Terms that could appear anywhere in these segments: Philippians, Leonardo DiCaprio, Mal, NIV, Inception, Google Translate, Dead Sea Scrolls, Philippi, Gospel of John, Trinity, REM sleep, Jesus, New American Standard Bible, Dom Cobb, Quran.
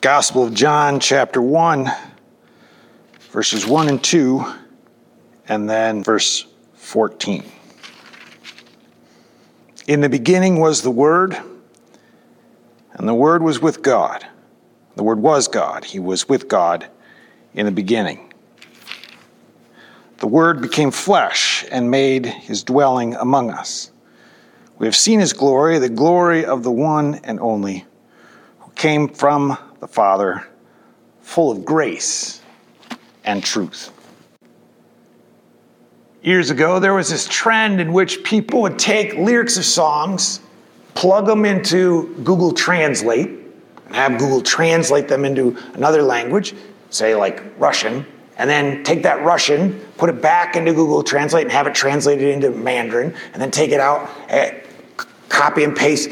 Gospel of John, chapter 1, verses 1 and 2, and then verse 14. In the beginning was the Word, and the Word was with God. The Word was God. He was with God in the beginning. The Word became flesh and made his dwelling among us. We have seen his glory, the glory of the one and only, who came from the Father, full of grace and truth. Years ago, there was this trend in which people would take lyrics of songs, plug them into Google Translate, and have Google translate them into another language, say like Russian, and then take that Russian, put it back into Google Translate and have it translated into Mandarin, and then take it out, copy and paste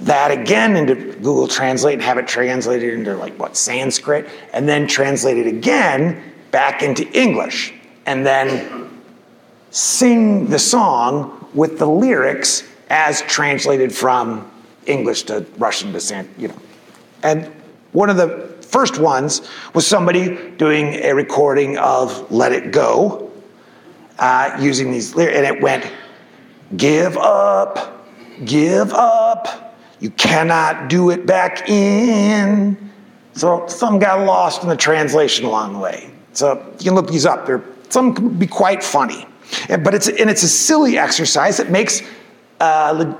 that again into Google Translate and have it translated into Sanskrit, and then translate it again back into English, and then sing the song with the lyrics as translated from English to Russian to Sanskrit. And one of the first ones was somebody doing a recording of Let It Go, using these lyrics, and it went, give up, you cannot do it back in. So some got lost in the translation along the way. So you can look these up. Some can be quite funny. But it's a silly exercise that makes a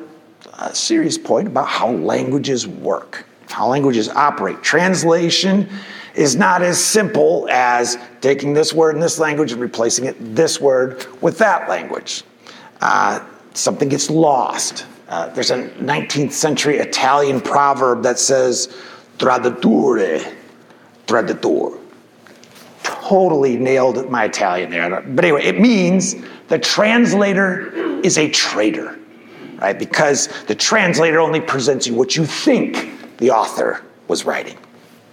serious point about how languages work, how languages operate. Translation is not as simple as taking this word in this language and replacing it, this word, with that language. Something gets lost. There's a 19th century Italian proverb that says, traditore, traditor. Totally nailed my Italian there. But anyway, it means the translator is a traitor, right? Because the translator only presents you what you think the author was writing.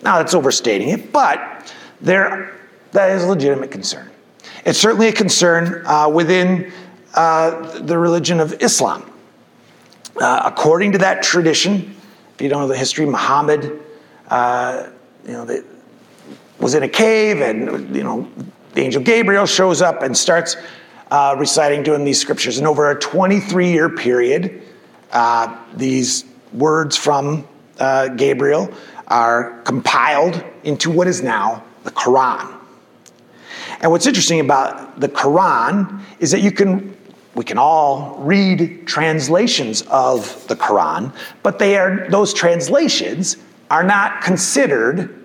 Now, that's overstating it, but that is a legitimate concern. It's certainly a concern within the religion of Islam. According to that tradition, if you don't know the history, Muhammad, was in a cave, and the angel Gabriel shows up and starts reciting to him these scriptures. And over a 23-year period, these words from Gabriel are compiled into what is now the Quran. And what's interesting about the Quran is that we can all read translations of the Quran, but those translations are not considered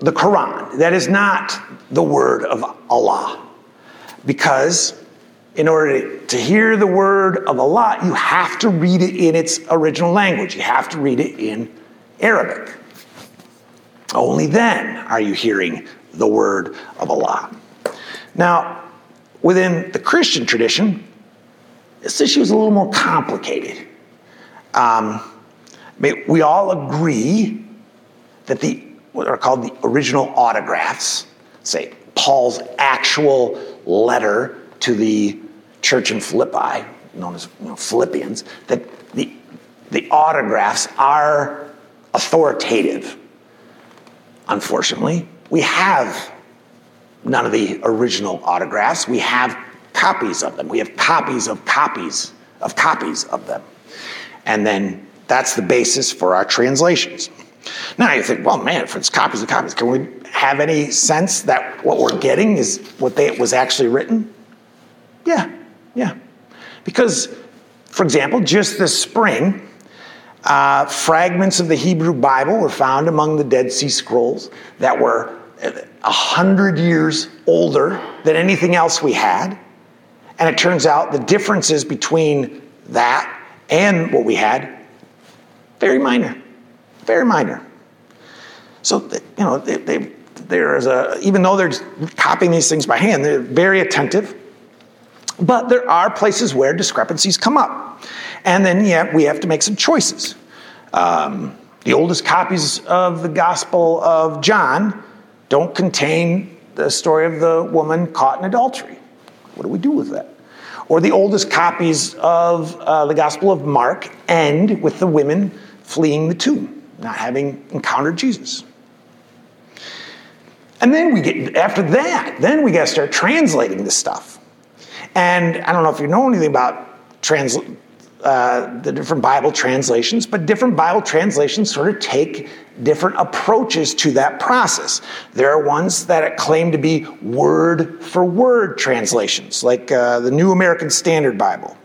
the Quran. That is not the word of Allah. Because in order to hear the word of Allah, you have to read it in its original language. You have to read it in Arabic. Only then are you hearing the word of Allah. Now, within the Christian tradition, this issue is a little more complicated. We all agree that what are called the original autographs, say Paul's actual letter to the church in Philippi, known as Philippians, that the autographs are authoritative. Unfortunately, we have none of the original autographs. We have copies of them. We have copies of them. And then that's the basis for our translations. Now you think, well, man, if it's copies of copies, can we have any sense that what we're getting is was actually written? Yeah. Because, for example, just this spring, fragments of the Hebrew Bible were found among the Dead Sea Scrolls that were 100 years older than anything else we had. And it turns out the differences between that and what we had, very minor. So, even though they're copying these things by hand, they're very attentive. But there are places where discrepancies come up. And then, we have to make some choices. The oldest copies of the Gospel of John don't contain the story of the woman caught in adultery. What do we do with that? Or the oldest copies of the Gospel of Mark end with the women fleeing the tomb. not having encountered Jesus. And then we get, after that, then we got to start translating this stuff. And I don't know if you know anything about the different Bible translations, but different Bible translations sort of take different approaches to that process. There are ones that claim to be word-for-word translations, like the New American Standard Bible.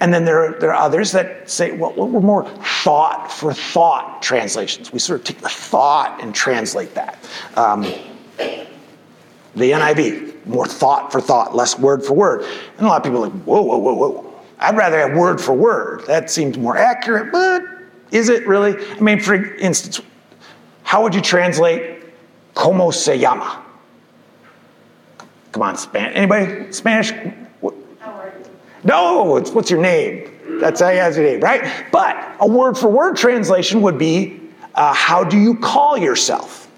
And then there are others that say, well, we're more thought-for-thought translations. We sort of take the thought and translate that. The NIV, more thought-for-thought, less word-for-word. And a lot of people are like, whoa. I'd rather have word-for-word. That seems more accurate, but is it really? I mean, for instance, how would you translate como se llama? Come on, Spanish. Anybody? Spanish? No, it's what's your name? That's how you ask your name, right? But a word-for-word translation would be, how do you call yourself?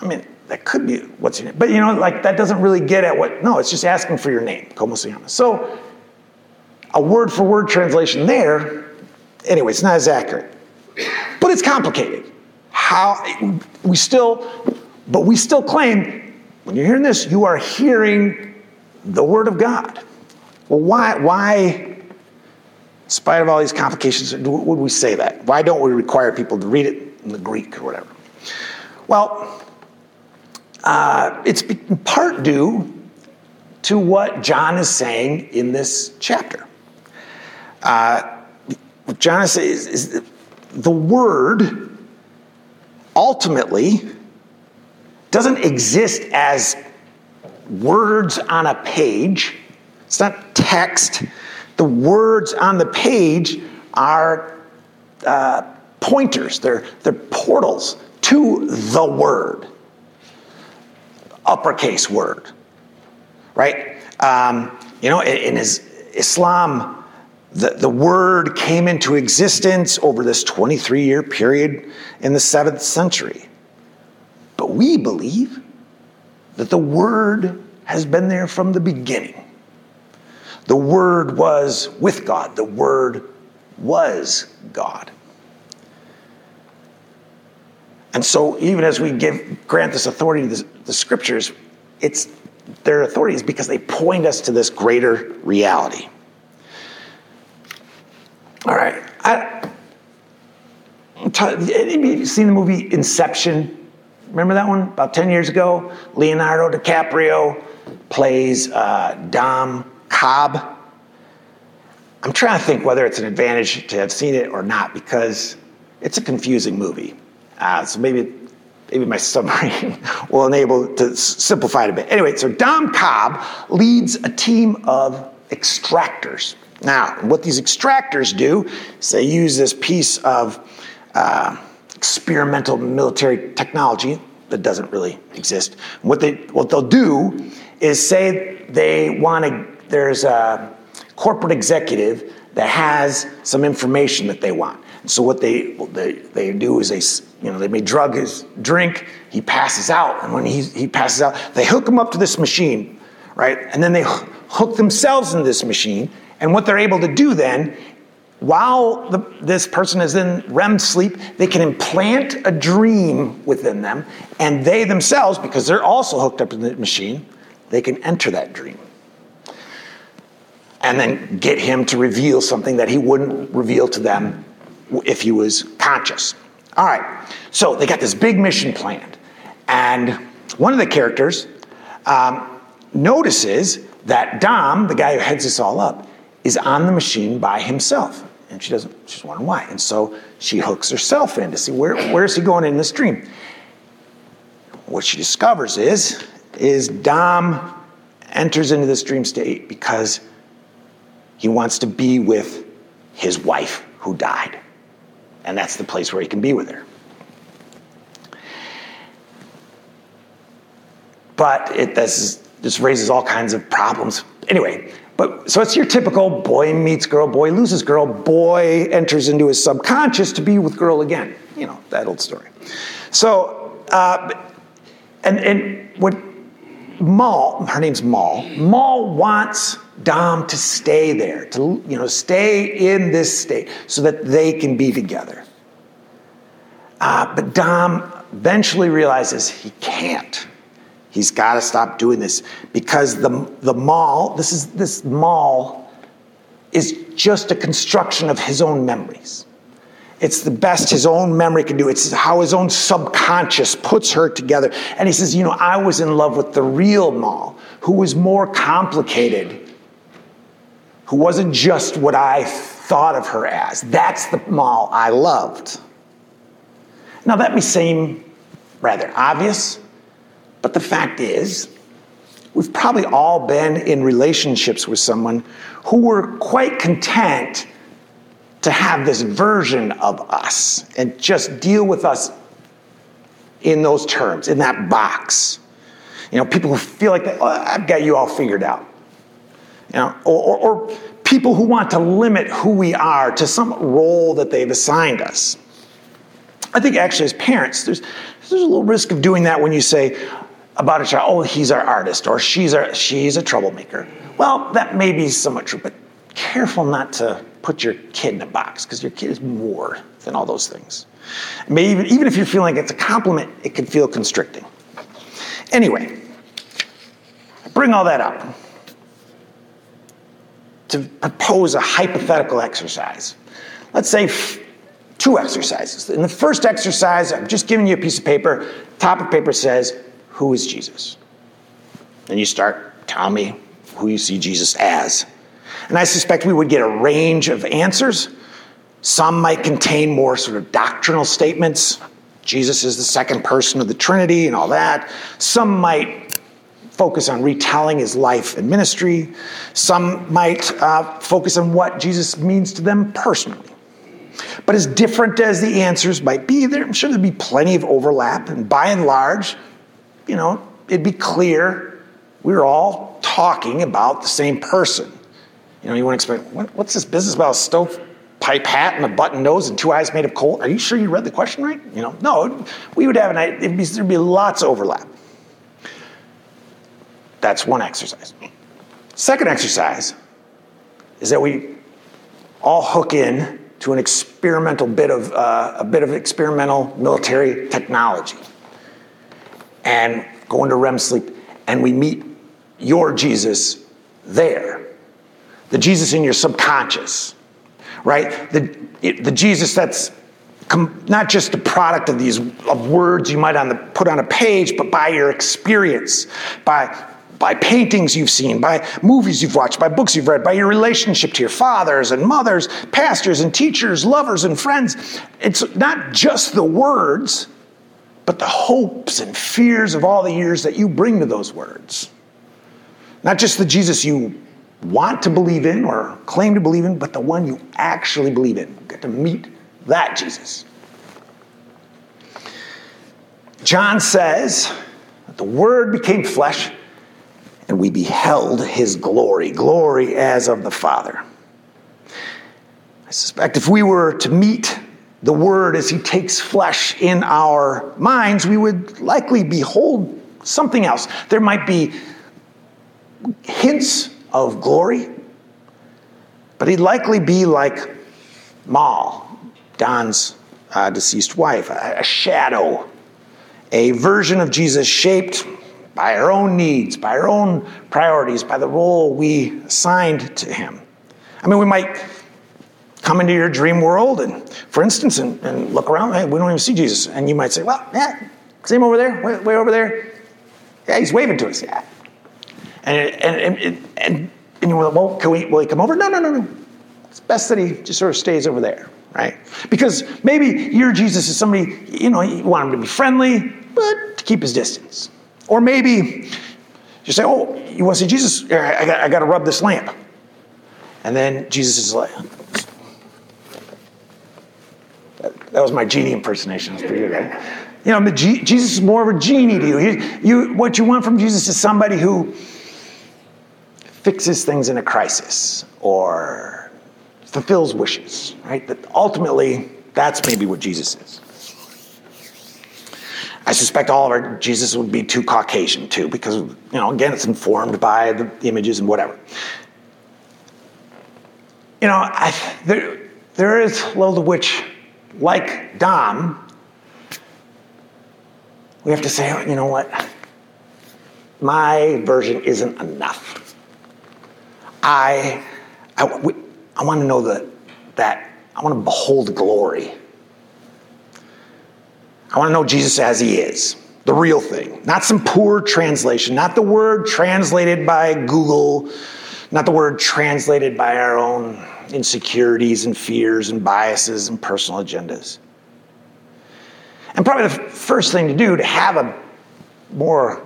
I mean, that could be what's your name. But, like that doesn't really get at what, no, it's just asking for your name, como se llama. So a word-for-word translation there, anyway, it's not as accurate. But it's complicated. We still claim, when you're hearing this, you are hearing the Word of God. Well, why, in spite of all these complications, would we say that? Why don't we require people to read it in the Greek or whatever? Well, it's in part due to what John is saying in this chapter. What John is saying is the Word ultimately doesn't exist as words on a page. It's not text. The words on the page are pointers. They're portals to the Word, uppercase Word, right? In Islam, the Word came into existence over this 23-year period in the 7th century. But we believe that the Word has been there from the beginning. The Word was with God. The Word was God. And so even as we grant this authority to the Scriptures, their authority is because they point us to this greater reality. All right. Anybody seen the movie Inception? Remember that one? About 10 years ago, Leonardo DiCaprio plays Dom Cobb. I'm trying to think whether it's an advantage to have seen it or not, because it's a confusing movie. So maybe my summary will enable to simplify it a bit. Anyway, so Dom Cobb leads a team of extractors. Now, what these extractors do is they use this piece of experimental military technology that doesn't really exist. What they'll do is say they want to. There's a corporate executive that has some information that they want. So what they do is they may drug his drink. He passes out, and when he passes out, they hook him up to this machine, right? And then they hook themselves into this machine. And what they're able to do then, while this person is in REM sleep, they can implant a dream within them, and they themselves, because they're also hooked up to the machine, they can enter that dream. And then get him to reveal something that he wouldn't reveal to them if he was conscious. All right, so they got this big mission planned. And one of the characters notices that Dom, the guy who heads this all up, is on the machine by himself. And she's wondering why. And so she hooks herself in to see where is he going in this dream. What she discovers is Dom enters into this dream state because he wants to be with his wife who died. And that's the place where he can be with her. But this raises all kinds of problems. Anyway, so it's your typical boy meets girl, boy loses girl, boy enters into his subconscious to be with girl again. That old story. So, and what Mal, her name's Mal. Mal wants Dom to stay there, to stay in this state so that they can be together. But Dom eventually realizes he can't. He's got to stop doing this because the mall is just a construction of his own memories. It's the best his own memory can do. It's how his own subconscious puts her together. And he says, I was in love with the real Mal, who was more complicated, who wasn't just what I thought of her as. That's the Mal I loved. Now, that may seem rather obvious, but the fact is, we've probably all been in relationships with someone who were quite content to have this version of us and just deal with us in those terms, in that box. People who feel like, I've got you all figured out. Or people who want to limit who we are to some role that they've assigned us. I think actually as parents, there's a little risk of doing that when you say about a child, he's our artist, or she's a troublemaker. Well, that may be somewhat true, but careful not to put your kid in a box, because your kid is more than all those things. Maybe even if you're feeling like it's a compliment, it can feel constricting. Anyway, I bring all that up to propose a hypothetical exercise. Let's say two exercises. In the first exercise, I'm just giving you a piece of paper. Top of paper says, "Who is Jesus?" And you start telling me who you see Jesus as. And I suspect we would get a range of answers. Some might contain more sort of doctrinal statements. Jesus is the second person of the Trinity and all that. Some might focus on retelling his life and ministry. Some might focus on what Jesus means to them personally. But as different as the answers might be, I'm sure there'd be plenty of overlap. And by and large, it'd be clear we're all talking about the same person. You want to explain, what's this business about a stovepipe hat and a button nose and two eyes made of coal? Are you sure you read the question right? No, we would have there'd be lots of overlap. That's one exercise. Second exercise is that we all hook in to an experimental bit of experimental military technology and go into REM sleep, and we meet your Jesus there. The Jesus in your subconscious, right? The Jesus that's not just the product of words you might put on a page, but by your experience, by paintings you've seen, by movies you've watched, by books you've read, by your relationship to your fathers and mothers, pastors and teachers, lovers and friends. It's not just the words, but the hopes and fears of all the years that you bring to those words. Not just the Jesus you want to believe in or claim to believe in, but the one you actually believe in. You get to meet that Jesus. John says that the Word became flesh and we beheld his glory as of the Father. I suspect if we were to meet the Word as he takes flesh in our minds, we would likely behold something else. There might be hints of glory, but he'd likely be like Mal, Don's deceased wife, a shadow, a version of Jesus shaped by our own needs, by our own priorities, by the role we assigned to him. We might come into your dream world and, for instance, and look around, hey, we don't even see Jesus. And you might say, see him over there, way over there. Yeah, he's waving to us, yeah. And you're like, will he come over? No. It's best that he just sort of stays over there, right? Because maybe your Jesus is somebody, you want him to be friendly, but to keep his distance. Or maybe you say, you want to see Jesus? I got to rub this lamp. And then Jesus is like, that was my genie impersonation. That's pretty good, right? But Jesus is more of a genie to you. What you want from Jesus is somebody who fixes things in a crisis or fulfills wishes, right? That ultimately, that's maybe what Jesus is. I suspect all of our Jesus would be too Caucasian, too, because, again, it's informed by the images and whatever. There is a little to which, like Dom, we have to say, oh, you know what? My version isn't enough. I want to know that I want to behold glory. I want to know Jesus as he is, the real thing, not some poor translation, not the word translated by Google, not the word translated by our own insecurities and fears and biases and personal agendas. And probably the first thing to do to have a more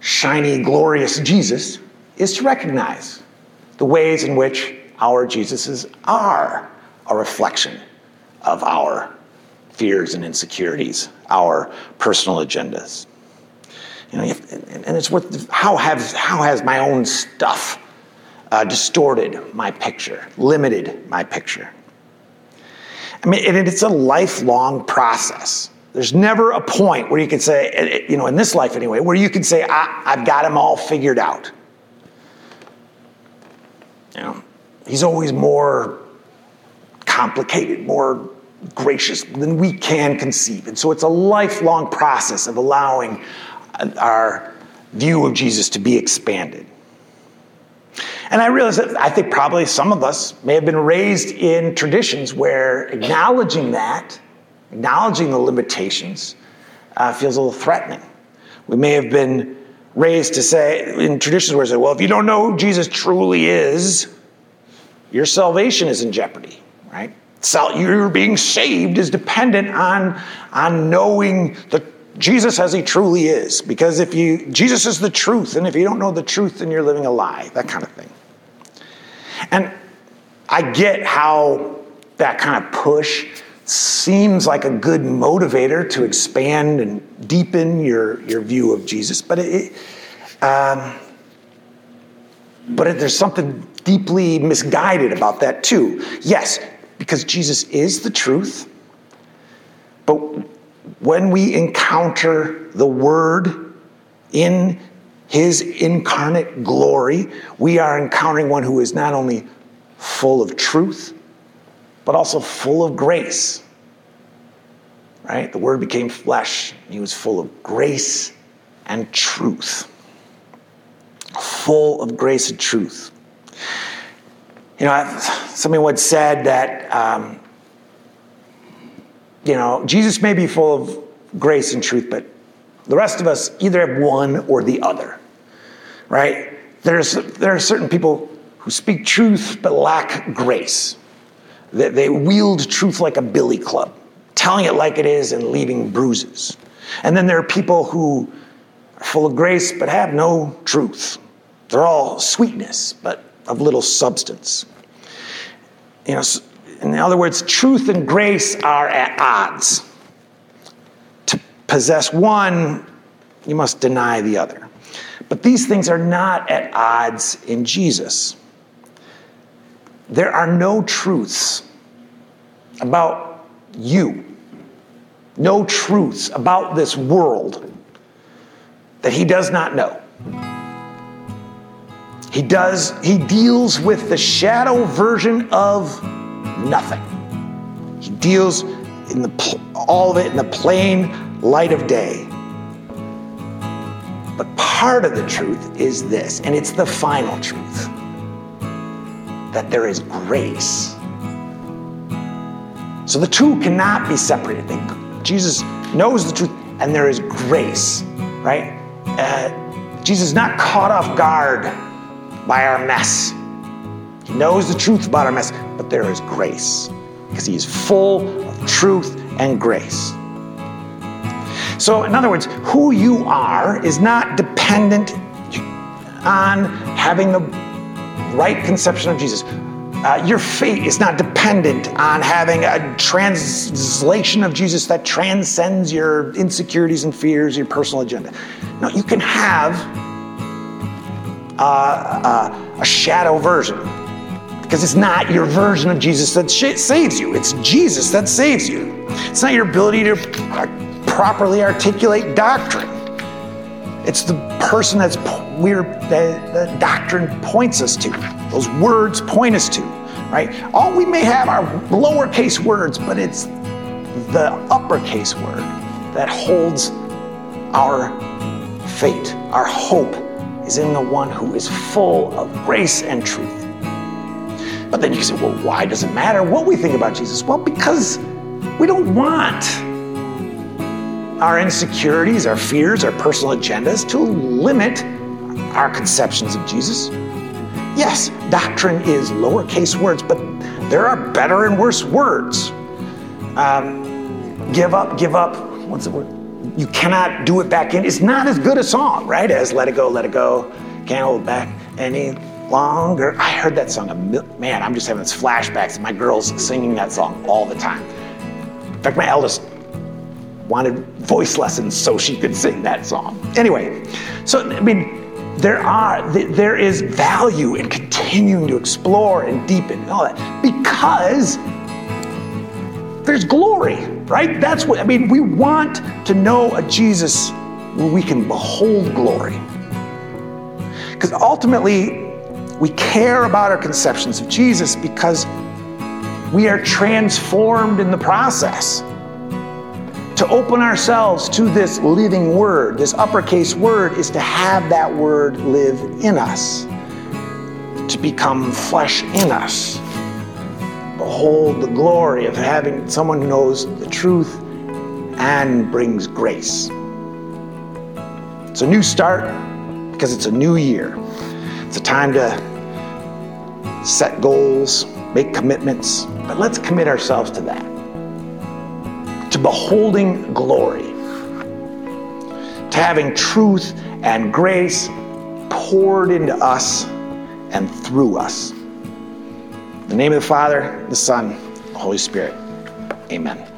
shiny, glorious Jesus is to recognize the ways in which our Jesuses are a reflection of our fears and insecurities, our personal agendas. You know, and it's what, how has my own stuff distorted my picture, limited my picture? I mean, it's a lifelong process. There's never a point where you can say, you know, in this life anyway, where you can say, I've got him all figured out. You know, he's always more complicated, more gracious than we can conceive. And so it's a lifelong process of allowing our view of Jesus to be expanded. And I realize that I think probably some of us may have been raised in traditions where acknowledging the limitations, feels a little threatening. We may have been raised to say, in traditions where they say, well, if you don't know who Jesus truly is, your salvation is in jeopardy, right? So you're being saved is dependent on knowing the Jesus as he truly is, because if you Jesus is the truth, and if you don't know the truth, then you're living a lie, that kind of thing. And I get how that kind of push seems like a good motivator to expand and deepen your view of Jesus, but there's something deeply misguided about that too. Yes, because Jesus is the truth, but when we encounter the Word in his incarnate glory, we are encountering one who is not only full of truth, but also full of grace, right? The Word became flesh. He was full of grace and truth. Full of grace and truth. You know, somebody once said that, you know, Jesus may be full of grace and truth, but the rest of us either have one or the other, right? There are certain people who speak truth but lack grace. They wield truth like a billy club, telling it like it is and leaving bruises. And then there are people who are full of grace but have no truth. They're all sweetness but of little substance. You know, in other words, truth and grace are at odds. To possess one, you must deny the other. But these things are not at odds in Jesus. There are no truths about you, no truths about this world that he does not know. He deals with the shadow version of nothing. He deals in all of it in the plain light of day. But part of the truth is this, and it's the final truth, that there is grace. So the two cannot be separated. Jesus knows the truth, and there is grace, right? Jesus is not caught off guard by our mess. He knows the truth about our mess, but there is grace, because he is full of truth and grace. So, in other words, who you are is not dependent on having the right conception of Jesus. Your fate is not dependent on having a translation of Jesus that transcends your insecurities and fears, your personal agenda. No, you can have a shadow version, because it's not your version of Jesus that saves you. It's Jesus that saves you. It's not your ability to properly articulate doctrine. It's the person that doctrine points us to. Those words point us to, right? All we may have are lowercase words, but it's the uppercase word that holds Our fate, our hope is in the one who is full of grace and truth. But then you say, well, why does it matter what we think about Jesus? Well, because we don't want our insecurities, our fears, our personal agendas to limit our conceptions of Jesus. Yes, doctrine is lowercase words, but there are better and worse words. Give up, what's the word? You cannot do it back in. It's not as good a song, right, as let it go, can't hold back any longer. I heard that song, man, I'm just having these flashbacks. My girl's singing that song all the time. In fact, my eldest wanted voice lessons so she could sing that song. Anyway, so, I mean, there is value in continuing to explore and deepen and all that because there's glory, right? That's what, I mean, we want to know a Jesus where we can behold glory. Because ultimately, we care about our conceptions of Jesus because we are transformed in the process to open ourselves to this living word. This uppercase word is to have that word live in us, to become flesh in us. Behold the glory of having someone who knows the truth and brings grace. It's a new start because it's a new year. It's a time to set goals, make commitments, but let's commit ourselves to that. To beholding glory, to having truth and grace poured into us and through us. In the name of the Father, the Son, the Holy Spirit. Amen.